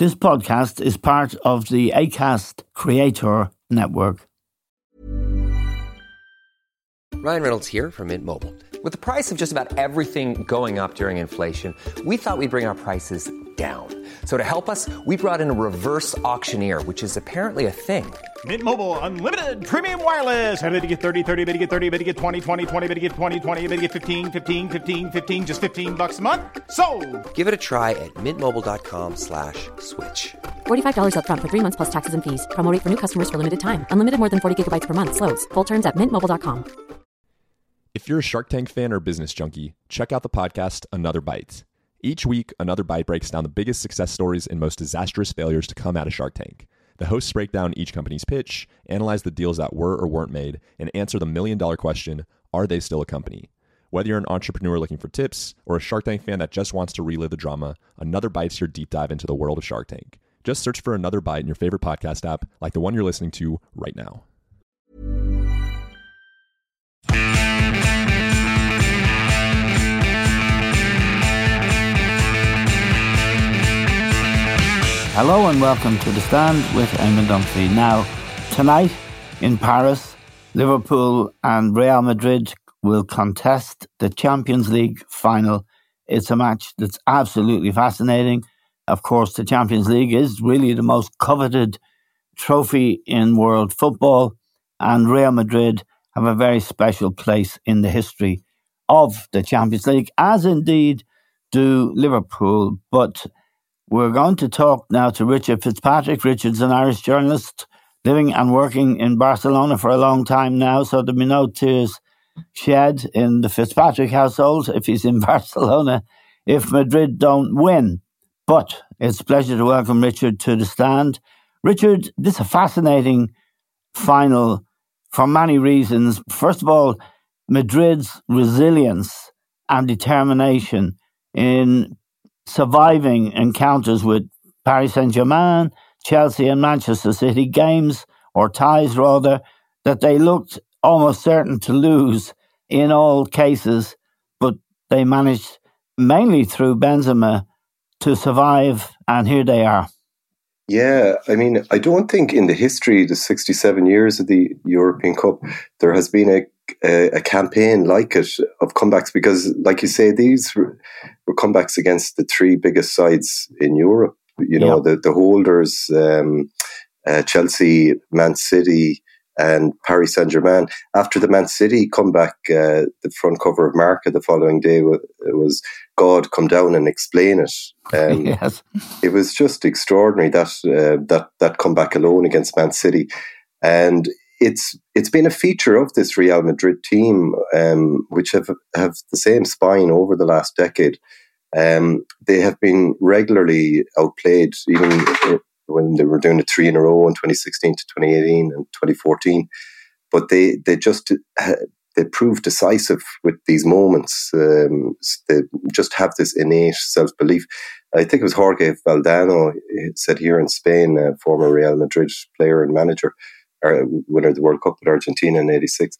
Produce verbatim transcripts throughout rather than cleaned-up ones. This podcast is part of the Acast Creator Network. Ryan Reynolds here from Mint Mobile. With the price of just about everything going up during inflation, we thought we'd bring our prices down. So to help us, we brought in a reverse auctioneer, which is apparently a thing. Mint Mobile Unlimited Premium Wireless. How to get thirty, thirty, how to get thirty, how to get twenty, twenty, twenty, how to get twenty, twenty, how to get fifteen, fifteen, fifteen, fifteen, just fifteen bucks a month? Sold! Give it a try at mintmobile.com slash switch. forty-five dollars up front for three months plus taxes and fees. Promo rate for new customers for limited time. Unlimited more than forty gigabytes per month. Slows full terms at mint mobile dot com. If you're a Shark Tank fan or business junkie, check out the podcast Another Bite. Each week, Another Bite breaks down the biggest success stories and most disastrous failures to come out of Shark Tank. The hosts break down each company's pitch, analyze the deals that were or weren't made, and answer the million-dollar question, are they still a company? Whether you're an entrepreneur looking for tips or a Shark Tank fan that just wants to relive the drama, Another Bite's your deep dive into the world of Shark Tank. Just search for Another Bite in your favorite podcast app, like the one you're listening to right now. Hello and welcome to The Stand with Eamon Dunphy. Now, tonight in Paris, Liverpool and Real Madrid will contest the Champions League final. It's a match that's absolutely fascinating. Of course, the Champions League is really the most coveted trophy in world football, and Real Madrid have a very special place in the history of the Champions League, as indeed do Liverpool. But we're going to talk now to Richard Fitzpatrick. Richard's an Irish journalist living and working in Barcelona for a long time now, so there'll be no tears shed in the Fitzpatrick household if he's in Barcelona if Madrid don't win. But it's a pleasure to welcome Richard to The Stand. Richard, this is a fascinating final for many reasons. First of all, Madrid's resilience and determination in surviving encounters with Paris Saint-Germain, Chelsea and Manchester City, games or ties rather, that they looked almost certain to lose in all cases, but they managed mainly through Benzema to survive, and here they are. Yeah, I mean, I don't think in the history, the sixty-seven years of the European Cup, there has been a a campaign like it of comebacks, because like you say, these were, were comebacks against the three biggest sides in Europe, you know. Yeah. the, the holders, um, uh, Chelsea, Man City and Paris Saint-Germain. After the Man City comeback, uh, the front cover of Marca the following day was, was God come down and explain it. Um, yes. It was just extraordinary, that, uh, that, that comeback alone against Man City. And It's it's been a feature of this Real Madrid team, um, which have have the same spine over the last decade. Um, they have been regularly outplayed, even when they were doing it three in a row in twenty sixteen to twenty eighteen and twenty fourteen. But they they just they prove decisive with these moments. Um, they just have this innate self belief. I think it was Jorge Valdano said here in Spain, a former Real Madrid player and manager, or winner of the World Cup with Argentina in eighty-six,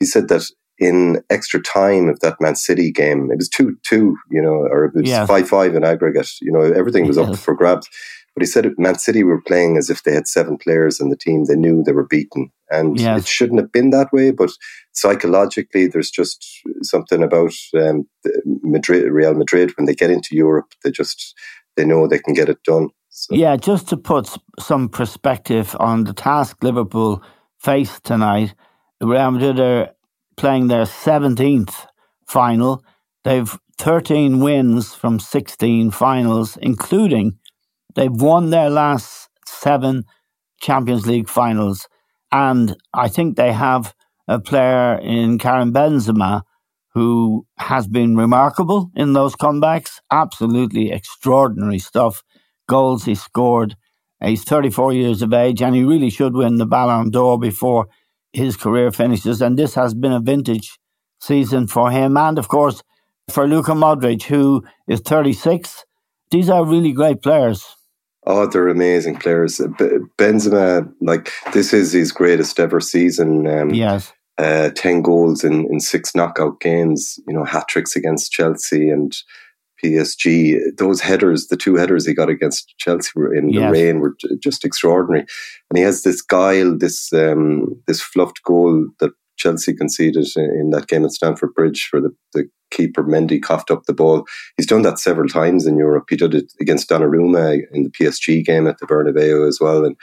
he said that in extra time of that Man City game, it was two two, you know, or it was yeah. five five in aggregate, you know, everything was yeah. up for grabs. But he said Man City were playing as if they had seven players on the team. They knew they were beaten. And yes. it shouldn't have been that way, but psychologically, there's just something about um, Madrid, Real Madrid, when they get into Europe, they just, they know they can get it done. So. Yeah, just to put some perspective on the task Liverpool face tonight, Real Madrid are playing their seventeenth final. They've thirteen wins from sixteen finals, including they've won their last seven Champions League finals. And I think they have a player in Karim Benzema who has been remarkable in those comebacks. Absolutely extraordinary stuff. Goals he scored. He's thirty-four years of age and he really should win the Ballon d'Or before his career finishes. And this has been a vintage season for him. And of course, for Luka Modric, who is thirty-six. These are really great players. Oh, they're amazing players. Benzema, like, this is his greatest ever season. Um, yes. Uh, ten goals in, in six knockout games, you know, hat-tricks against Chelsea and P S G, those headers, the two headers he got against Chelsea were in yes. the rain were just extraordinary. And he has this guile, this um, this fluffed goal that Chelsea conceded in that game at Stamford Bridge where the, the keeper Mendy coughed up the ball. He's done that several times in Europe. He did it against Donnarumma in the P S G game at the Bernabeu as well, and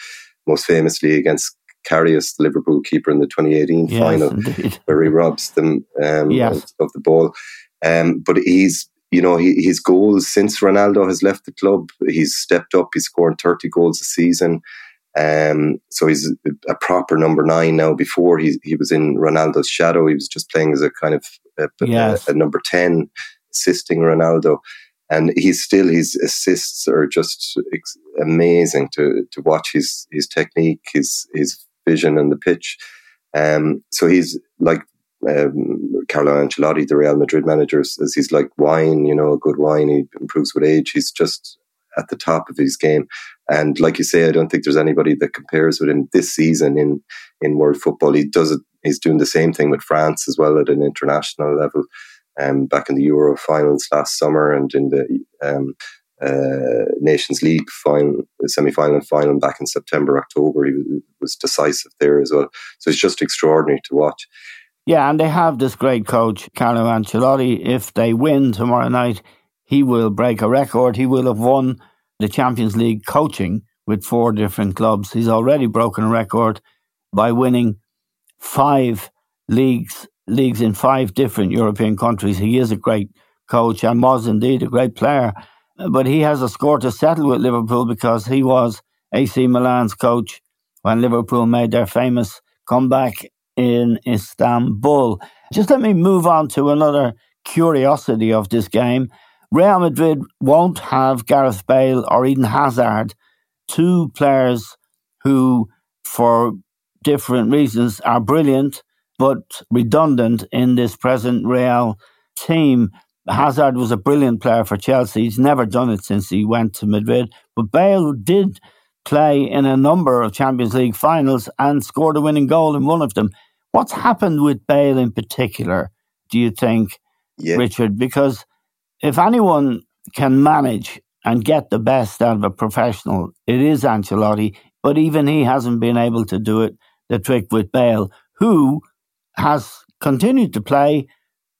most famously against Karius, the Liverpool keeper, in the twenty eighteen yes, final, indeed. Where he robs them um, yes. of the ball. Um, but he's, you know, he, his goals since Ronaldo has left the club, he's stepped up. He's scored thirty goals a season. Um, so he's a proper number nine now. Before he he was in Ronaldo's shadow. He was just playing as a kind of a, yes. a, a number ten, assisting Ronaldo. And he's still, his assists are just ex- amazing to to watch. His his technique, his his vision on the pitch. Um, so he's like um, Carlo Ancelotti, the Real Madrid manager, says he's like wine. You know, good wine. He improves with age. He's just at the top of his game. And like you say, I don't think there's anybody that compares with him this season in, in world football. He does it. He's doing the same thing with France as well at an international level. Um, back in the Euro finals last summer and in the um, uh, Nations League final, semi-final and final back in September, October, he was, was decisive there as well. So it's just extraordinary to watch. Yeah, and they have this great coach, Carlo Ancelotti. If they win tomorrow night, he will break a record. He will have won the Champions League coaching with four different clubs. He's already broken a record by winning five leagues, leagues in five different European countries. He is a great coach and was indeed a great player. But he has a score to settle with Liverpool because he was A C Milan's coach when Liverpool made their famous comeback in Istanbul. Just let me move on to another curiosity of this game. Real Madrid won't have Gareth Bale or Eden Hazard, two players who, for different reasons, are brilliant but redundant in this present Real team. Hazard was a brilliant player for Chelsea. He's never done it since he went to Madrid. But Bale did play in a number of Champions League finals and scored a winning goal in one of them. What's happened with Bale in particular, do you think, yeah. Richard? Because if anyone can manage and get the best out of a professional, it is Ancelotti, but even he hasn't been able to do it, the trick with Bale, who has continued to play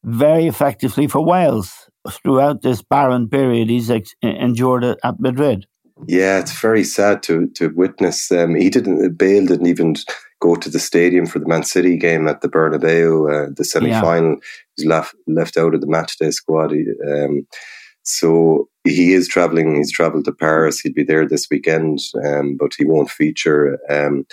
very effectively for Wales throughout this barren period he's ex- endured at Madrid. Yeah, it's very sad to to witness. Um, he didn't, Bale didn't even go to the stadium for the Man City game at the Bernabeu, uh, the semi-final. Yeah. He was left, left out of the matchday squad. He, um, so he is travelling. He's travelled to Paris. He'd be there this weekend, um, but he won't feature. Um,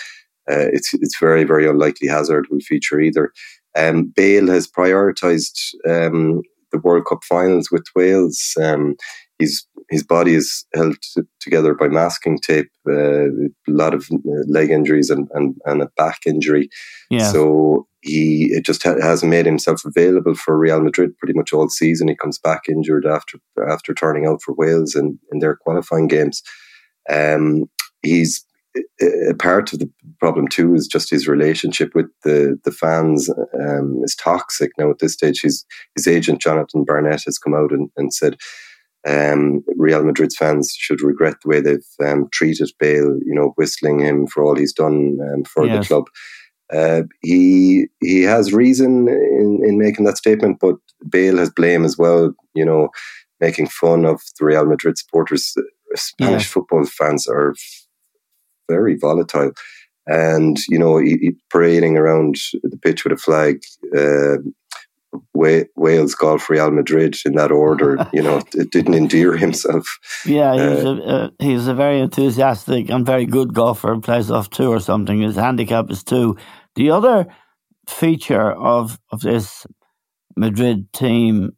uh, it's it's very, very unlikely Hazard will feature either. Um, Bale has prioritised um, the World Cup finals with Wales. Um, he's His body is held t- together by masking tape, uh, a lot of leg injuries and, and, and a back injury. Yeah. So he it just ha- hasn't made himself available for Real Madrid pretty much all season. He comes back injured after after turning out for Wales in, in their qualifying games. Um, he's a part of the problem too is just his relationship with the the fans um, is toxic now at this stage. His his agent Jonathan Barnett has come out and, and said, Um, Real Madrid's fans should regret the way they've um, treated Bale, you know, whistling him for all he's done um, for yes. the club. Uh, he he has reason in, in making that statement, but Bale has blame as well, you know, making fun of the Real Madrid supporters. Spanish yeah. football fans are very volatile. And, you know, he, he parading around the pitch with a flag, uh, Wales, Golf, Real Madrid in that order, you know, it didn't endear himself. Yeah, he's, uh, a, uh, he's a very enthusiastic and very good golfer, plays off two or something. His handicap is two. The other feature of, of this Madrid team,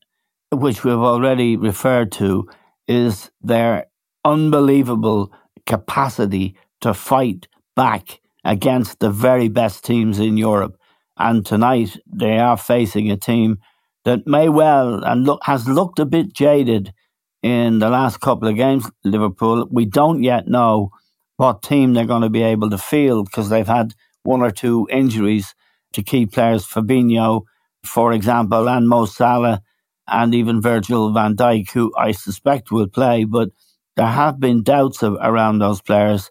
which we've already referred to, is their unbelievable capacity to fight back against the very best teams in Europe. And tonight they are facing a team that may well and look has looked a bit jaded in the last couple of games, Liverpool. We don't yet know what team they're going to be able to field because they've had one or two injuries to key players, Fabinho, for example, and Mo Salah and even Virgil van Dijk, who I suspect will play, but there have been doubts of, around those players.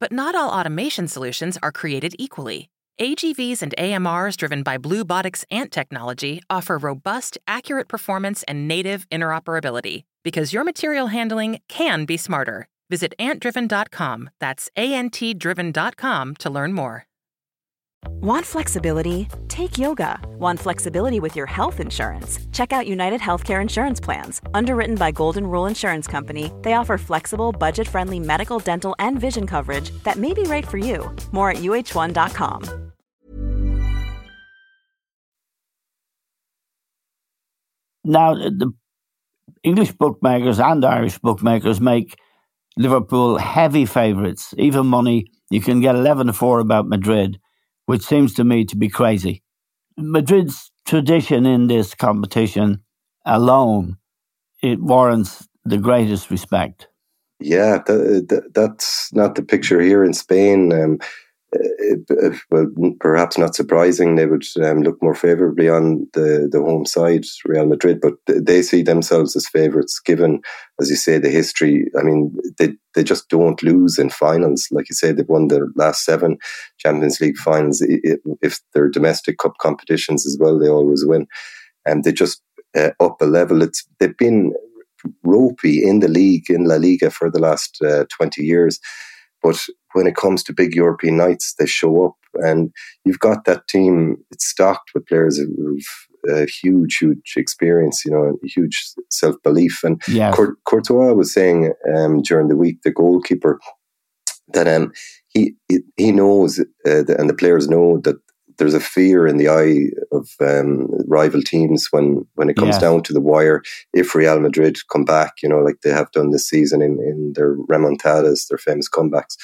But not all automation solutions are created equally. A G Vs and A M Rs driven by Bluebotics Ant technology offer robust, accurate performance and native interoperability, because your material handling can be smarter. Visit ant driven dot com, that's A N T driven dot com, to learn more. Want flexibility? Take yoga. Want flexibility with your health insurance? Check out United Healthcare Insurance Plans. Underwritten by Golden Rule Insurance Company, they offer flexible, budget-friendly medical, dental, and vision coverage that may be right for you. More at U H one dot com. Now, the English bookmakers and Irish bookmakers make Liverpool heavy favourites. Even money, you can get eleven to four about Madrid, which seems to me to be crazy. Madrid's tradition in this competition alone, it warrants the greatest respect. Yeah, that, that, that's not the picture here in Spain. Um, it, well, perhaps not surprising, they would um, look more favourably on the, the home side, Real Madrid, but they see themselves as favourites given, as you say, the history. I mean, they they just don't lose in finals. Like you say, they've won their last seven Champions League finals. If they're domestic cup competitions as well, they always win. And they just uh, up a level. It's They've been ropey in the league, in La Liga, for the last uh, twenty years. But when it comes to big European nights, they show up. And you've got that team, it's stocked with players who've a huge, huge experience, you know, a huge self-belief. And yes. Cour- Courtois was saying um, during the week, the goalkeeper, that um, he he knows, uh, the, and the players know, that there's a fear in the eye of um, rival teams when, when it comes yes. down to the wire. If Real Madrid come back, you know, like they have done this season in, in their remontadas, their famous comebacks,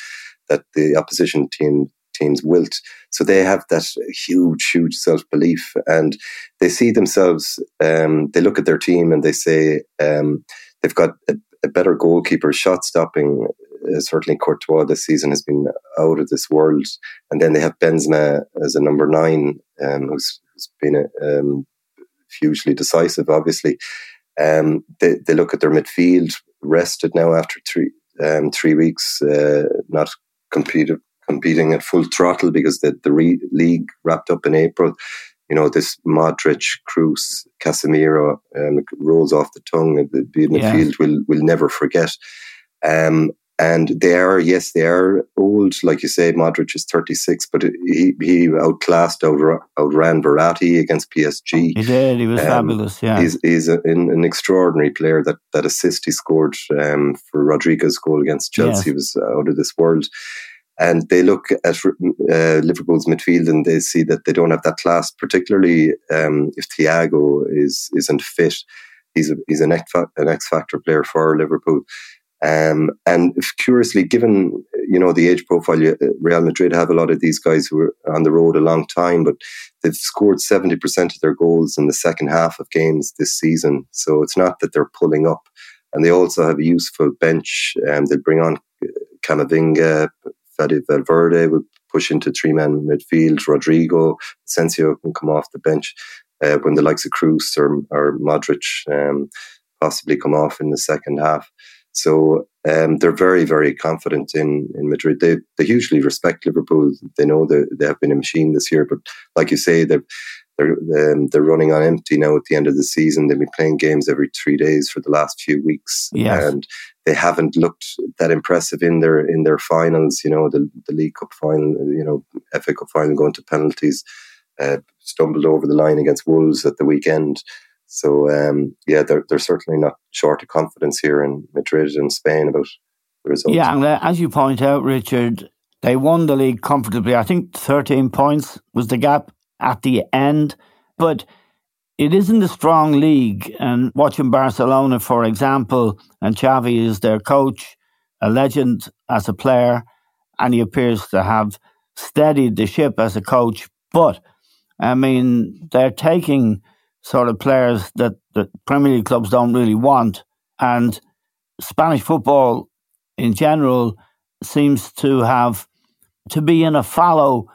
that the opposition team teams wilt. So they have that huge, huge self-belief, and they see themselves, um, they look at their team and they say um, they've got a, a better goalkeeper, shot-stopping, uh, certainly Courtois this season has been out of this world, and then they have Benzema as a number nine, um, who's, who's been a, um, hugely decisive, obviously. Um, they, they look at their midfield, rested now after three, um, three weeks, uh, not competed competing at full throttle because the, the re- league wrapped up in April. You know, this Modric, Cruz, Casemiro, um, it rolls off the tongue. The midfield yeah. will will never forget. Um, and they are, yes, they are old. Like you say, Modric is thirty-six, but he, he outclassed, outran, outran Verratti against P S G. He did, he was um, fabulous, yeah. He's, he's a, an, an extraordinary player. That, that assist he scored um, for Rodrigo's goal against Chelsea yes. was out of this world. And they look at uh, Liverpool's midfield and they see that they don't have that class, particularly um, if Thiago is, isn't fit. He's, a, he's an X-factor player for Liverpool. Um, and curiously, given, you know, the age profile, Real Madrid have a lot of these guys who are on the road a long time, but They've scored seventy percent of their goals in the second half of games this season. So it's not that they're pulling up. And they also have a useful bench. Um, they bring on Camavinga, Fede Valverde will push into three-man midfield. Rodrigo, Asensio can come off the bench uh, when the likes of Kroos or, or Modric um, possibly come off in the second half. So um, they're very, very confident in, in Madrid. They they hugely respect Liverpool. They know that they have been a machine this year. But like you say, they're, they're, um, they're running on empty now at the end of the season. They've been playing games every three days for the last few weeks. Yes. And they haven't looked that impressive in their in their finals, you know, the, the League Cup final, you know, F A Cup final going to penalties, uh, stumbled over the line against Wolves at the weekend. So, um, yeah, they're, they're certainly not short of confidence here in Madrid and Spain about the results. Yeah, and as you point out, Richard, they won the league comfortably. I think thirteen points was the gap at the end. But it isn't a strong league. And watching Barcelona, for example, and Xavi is their coach, a legend as a player, and he appears to have steadied the ship as a coach. But, I mean, they're taking sort of players that, that Premier League clubs don't really want. And Spanish football in general seems to have to be in a fallow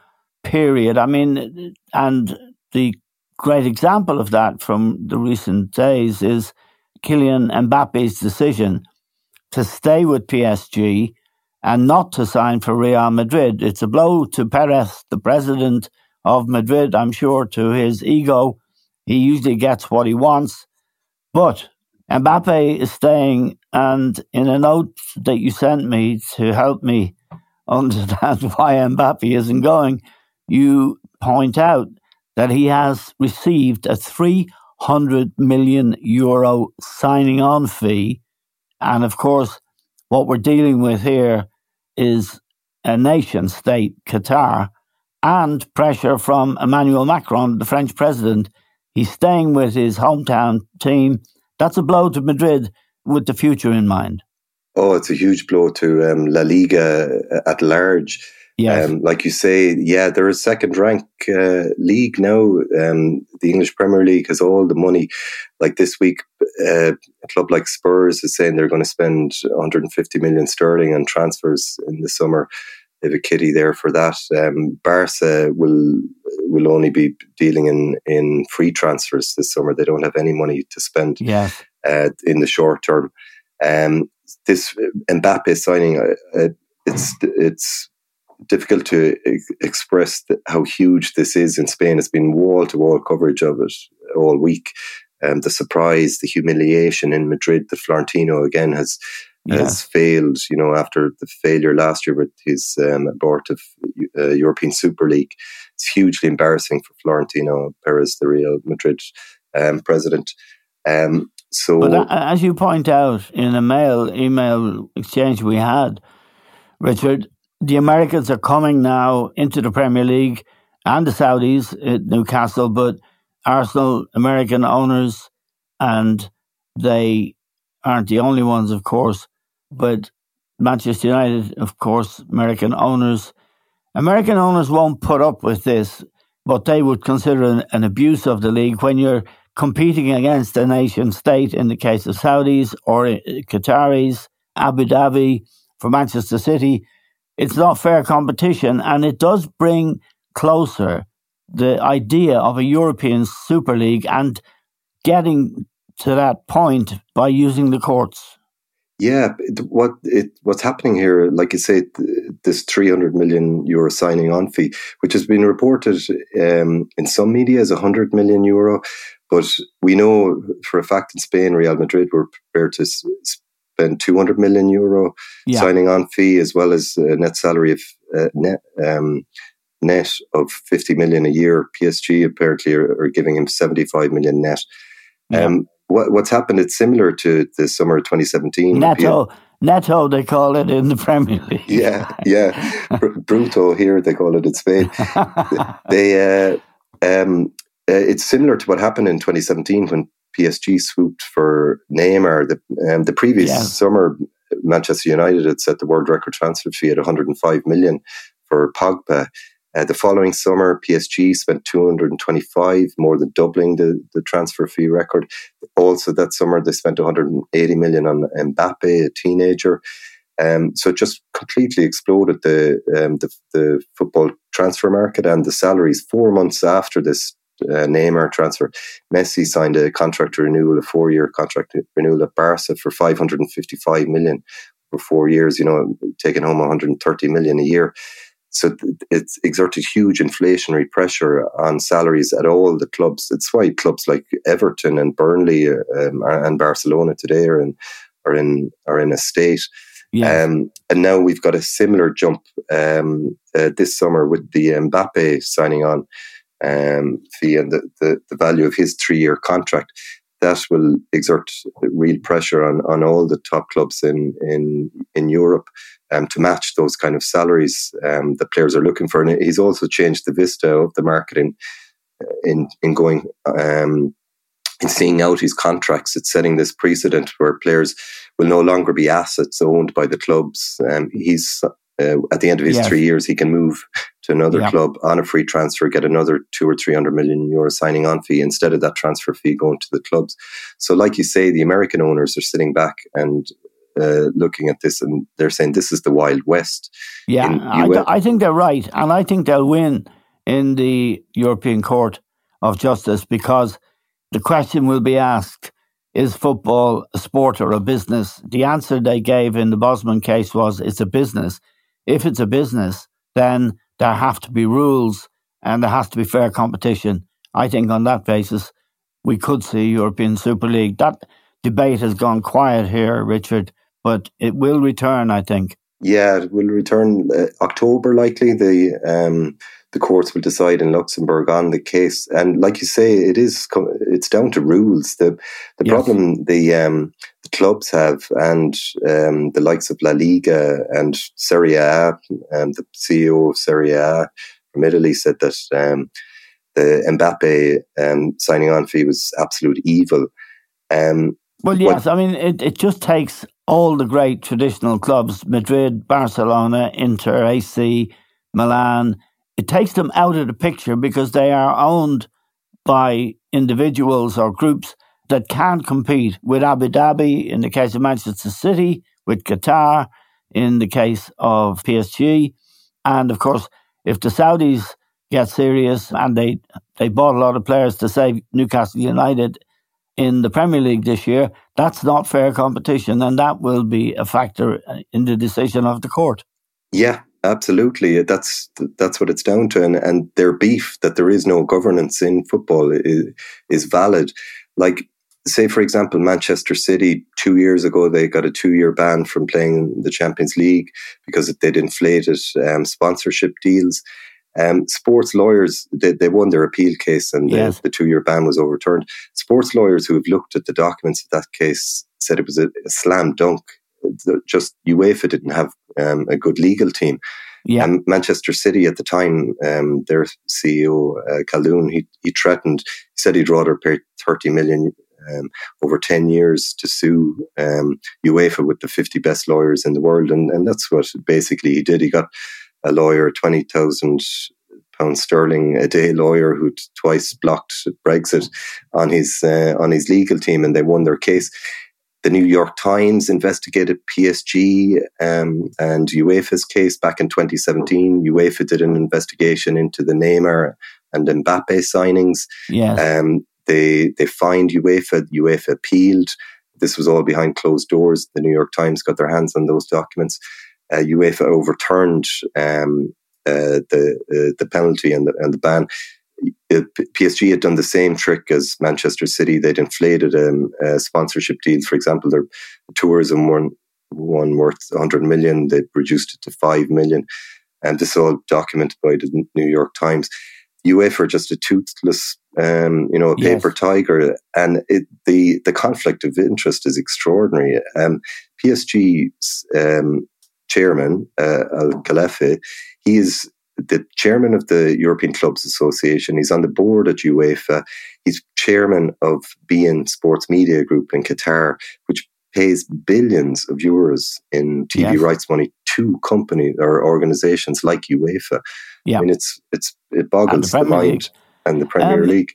period. I mean, and the great example of that from the recent days is Kylian Mbappe's decision to stay with P S G and not to sign for Real Madrid. It's a blow to Perez, the president of Madrid, I'm sure, to his ego. He usually gets what he wants. But Mbappe is staying, and in a note that you sent me to help me understand why Mbappe isn't going, you point out that he has received a three hundred million euro signing on fee. And of course, what we're dealing with here is a nation state, Qatar, and pressure from Emmanuel Macron, the French president. He's staying with his hometown team. That's a blow to Madrid with the future in mind. Oh, it's a huge blow to um, La Liga at large. Yes. Um, like you say, yeah, they're a second-rank uh, league now. Um, the English Premier League has all the money. Like this week, uh, a club like Spurs is saying they're going to spend one hundred fifty million sterling on transfers in the summer. They have a kitty there for that. Um, Barca will will only be dealing in, in free transfers this summer. They don't have any money to spend yeah. uh, in the short term. Um, this Mbappe signing, uh, it's it's difficult to ex- express the, how huge this is in Spain. It's been wall-to-wall coverage of it all week. Um, the surprise, the humiliation in Madrid that Florentino again has... Yeah. has failed, you know, after the failure last year with his um, abortive uh, European Super League. It's hugely embarrassing for Florentino Perez, the Real Madrid um, president. Um, so, but as you point out in a mail email exchange we had, Richard, the Americans are coming now into the Premier League and the Saudis at Newcastle, but Arsenal, American owners, and they aren't the only ones, of course. But Manchester United, of course, American owners. American owners won't put up with this, but they would consider an, an abuse of the league when you're competing against a nation state, in the case of Saudis or Qataris, Abu Dhabi, for Manchester City. It's not fair competition, and it does bring closer the idea of a European Super League and getting to that point by using the courts. Yeah, what it what's happening here, like you say, this three hundred million euro signing on fee, which has been reported um, in some media as one hundred million euro, but we know for a fact in Spain, Real Madrid were prepared to spend two hundred million euro yeah. signing on fee, as well as a net salary of uh, net um, net of fifty million a year. P S G apparently are, are giving him seventy-five million net. Yeah. Um, What, what's happened, it's similar to the summer of twenty seventeen. Neto, Neto they call it in the Premier League. Yeah, yeah. Br- Bruto here, they call it in Spain. they, uh, um, uh, it's similar to what happened in twenty seventeen when P S G swooped for Neymar. The, um, the previous yeah. summer, Manchester United had set the world record transfer fee at one hundred five million for Pogba. Uh, the following summer, P S G spent two hundred twenty-five, more than doubling the, the transfer fee record. Also that summer, they spent one hundred eighty million on Mbappe, a teenager. Um, so it just completely exploded the, um, the the football transfer market and the salaries. Four months after this uh, Neymar transfer, Messi signed a contract renewal, a four-year contract renewal at Barca for five hundred fifty-five million for four years, you know, taking home one hundred thirty million a year. So it's exerted huge inflationary pressure on salaries at all the clubs. It's why clubs like Everton and Burnley um, and Barcelona today are in are in are in a state. Yeah. Um, and now we've got a similar jump um, uh, this summer with the Mbappe signing on um, fee and the, the, the value of his three-year contract. That will exert real pressure on, on all the top clubs in in, in Europe um, to match those kind of salaries um, that players are looking for. And he's also changed the vista of the market in in, in going um, in seeing out his contracts. It's setting this precedent where players will no longer be assets owned by the clubs. Um, he's uh, at the end of his yes. three years, he can move to another yep. club on a free transfer, get another two or three hundred million euro signing on fee instead of that transfer fee going to the clubs. So like you say, the American owners are sitting back and uh, looking at this and they're saying this is the Wild West. Yeah, I, th- I think they're right. And I think they'll win in the European Court of Justice because the question will be asked, is football a sport or a business? The answer they gave in the Bosman case was it's a business. If it's a business, then there have to be rules and there has to be fair competition. I think on that basis, we could see European Super League. That debate has gone quiet here, Richard, but it will return, I think. Yeah, it will return uh, October likely. The um, the courts will decide in Luxembourg on the case. And like you say, it is it's down to rules. The the yes. problem the um, the clubs have and um, the likes of La Liga and Serie A, and the C E O of Serie A from Italy said that um, the Mbappe um, signing on fee was absolute evil. Um, well, yes, what, I mean, it, it just takes all the great traditional clubs, Madrid, Barcelona, Inter, A C, Milan, it takes them out of the picture because they are owned by individuals or groups that can't compete with Abu Dhabi, in the case of Manchester City, with Qatar, in the case of P S G. And of course, if the Saudis get serious and they, they bought a lot of players to save Newcastle United in the Premier League this year, that's not fair competition, and that will be a factor in the decision of the court. Yeah, absolutely. That's that's what it's down to, and, and their beef that there is no governance in football is, is valid. Like, say, for example, Manchester City, two years ago, they got a two-year ban from playing the Champions League because they'd inflated um, sponsorship deals. Um, sports lawyers, they, they won their appeal case and the, yes. the two-year ban was overturned. Sports lawyers who have looked at the documents of that case said it was a, a slam dunk. Just UEFA didn't have um, a good legal team. Yeah. And Manchester City at the time, um, their C E O, uh, Calhoun, he, he threatened, he said he'd rather pay thirty million um, over ten years to sue um, UEFA with the fifty best lawyers in the world. And, and that's what basically he did. He got a lawyer, twenty thousand pounds sterling a day lawyer who twice blocked Brexit on his uh, on his legal team, and they won their case. The New York Times investigated P S G um, and UEFA's case back in twenty seventeen. UEFA did an investigation into the Neymar and Mbappe signings. Yes. Um, they, they fined UEFA, UEFA appealed. This was all behind closed doors. The New York Times got their hands on those documents. Uh, UEFA overturned um, uh, the uh, the penalty and the, and the ban. P S G had done the same trick as Manchester City. They'd inflated um, a sponsorship deal. For example, their tourism one, one worth one hundred million. They'd reduced it to five million. And this is all documented by the New York Times. UEFA are just a toothless, um, you know, a paper yes. tiger. And it, the, the conflict of interest is extraordinary. Um, P S G's... Um, chairman, uh, Al-Khalafi, he is the chairman of the European Clubs Association. He's on the board at UEFA. He's chairman of beIN Sports Media Group in Qatar, which pays billions of euros in T V yes. rights money to company or organizations like UEFA. Yeah. I mean, it's it's it boggles the, the mind. League. And the Premier um, League.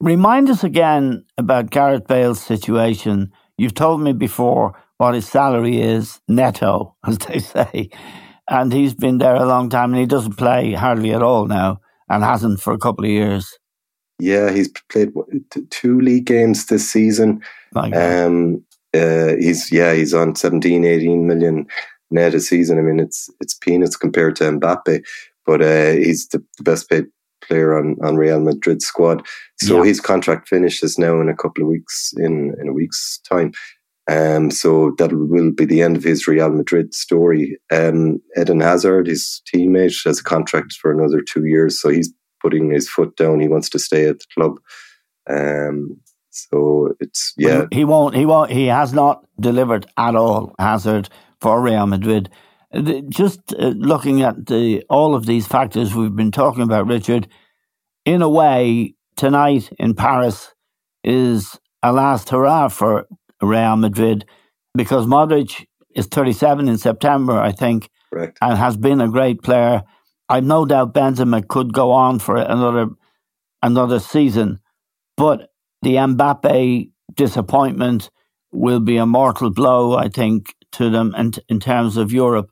Remind us again about Gareth Bale's situation. You've told me before what his salary is, netto, as they say. And he's been there a long time and he doesn't play hardly at all now and hasn't for a couple of years. Yeah, he's played two league games this season. Um, uh, he's yeah, he's on seventeen, eighteen million net a season. I mean, it's it's peanuts compared to Mbappe, but uh, he's the, the best paid player on, on Real Madrid squad. So yeah. His contract finishes now in a couple of weeks, in, in a week's time. Um, so that will be the end of his Real Madrid story. Um, Eden Hazard, his teammate, has a contract for another two years. So he's putting his foot down. He wants to stay at the club. Um, so it's, yeah. He won't, he won't, he has not delivered at all, Hazard, for Real Madrid. Just uh, looking at the all of these factors we've been talking about, Richard, in a way, tonight in Paris is a last hurrah for Real Madrid because Modric is thirty-seven in September, I think, correct, and has been a great player. I've no doubt Benzema could go on for another another season, but the Mbappe disappointment will be a mortal blow, I think, to them and in terms of Europe.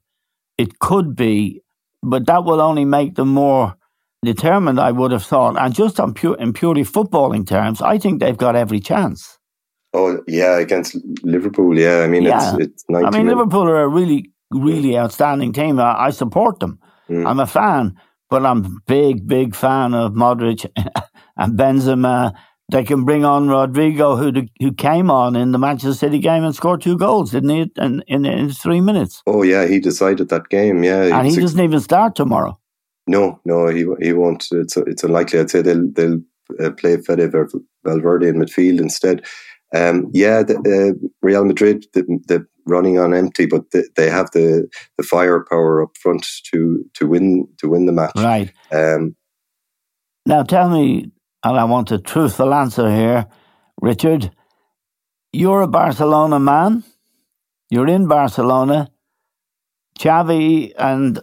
It could be, but that will only make them more determined, I would have thought. And just on pure, in purely footballing terms, I think they've got every chance. Oh, yeah, against Liverpool, yeah. I mean, yeah. it's, it's ninety I mean, minutes. Liverpool are a really, really outstanding team. I, I support them. Mm. I'm a fan, but I'm a big, big fan of Modric and Benzema. They can bring on Rodrigo, who who came on in the Manchester City game and scored two goals, didn't he, in, in, in three minutes? Oh, yeah, he decided that game, yeah. And he doesn't ex- even start tomorrow. No, no, he he won't. It's it's unlikely. I'd say they'll, they'll uh, play Fede Valverde in midfield instead. Um, yeah, the, uh, Real Madrid, the, the running on empty, but the, they have the, the firepower up front to, to win to win the match. Right. Um, now tell me, and I want a truthful answer here, Richard. You're a Barcelona man. You're in Barcelona. Xavi and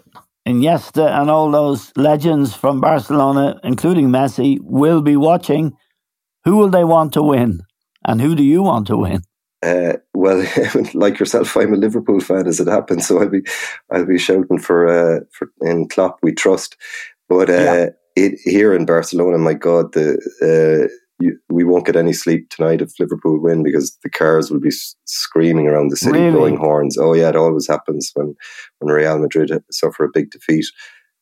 Iniesta and all those legends from Barcelona, including Messi, will be watching. Who will they want to win? And who do you want to win? Uh, well, like yourself, I'm a Liverpool fan, as it happens. So I'll be, I'll be shouting for, uh, for in Klopp we trust. But uh, yeah. It, here in Barcelona, my God, the uh, you, we won't get any sleep tonight if Liverpool win because the cars will be s- screaming around the city, really? Blowing horns. Oh yeah, it always happens when, when Real Madrid suffer a big defeat.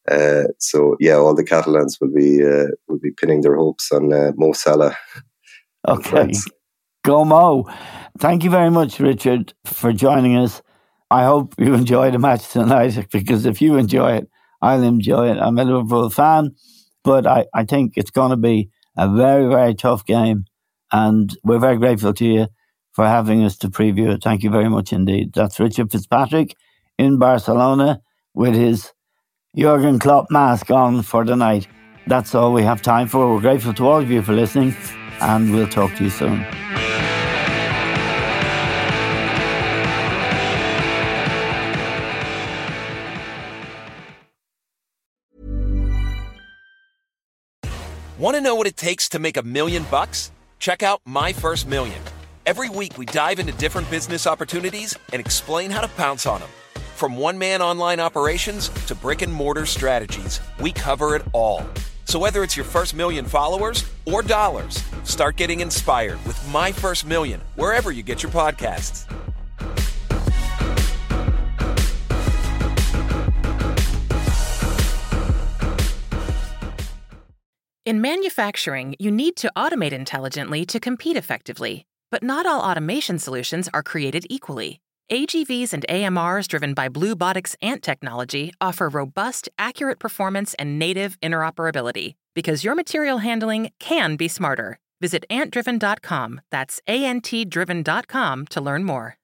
Uh, so yeah, all the Catalans will be uh, will be pinning their hopes on uh, Mo Salah. Okay, go Mo! Thank you very much, Richard, for joining us. I hope you enjoy the match tonight because if you enjoy it, I'll enjoy it. I'm a Liverpool fan. But I, I think it's going to be a very, very tough game. And we're very grateful to you for having us to preview it. Thank you very much indeed. That's Richard Fitzpatrick in Barcelona with his Jurgen Klopp mask on for the night. That's all we have time for. We're grateful to all of you for listening and we'll talk to you soon. Want to know what it takes to make a million bucks? Check out My First Million. Every week we dive into different business opportunities and explain how to pounce on them. From one-man online operations to brick-and-mortar strategies, we cover it all. So whether it's your first million followers or dollars, start getting inspired with My First Million wherever you get your podcasts. In manufacturing, you need to automate intelligently to compete effectively, but not all automation solutions are created equally. A G Vs and A M Rs driven by Bluebotics Ant technology offer robust, accurate performance and native interoperability because your material handling can be smarter. Visit ant driven dot com, that's A N T driven dot com to learn more.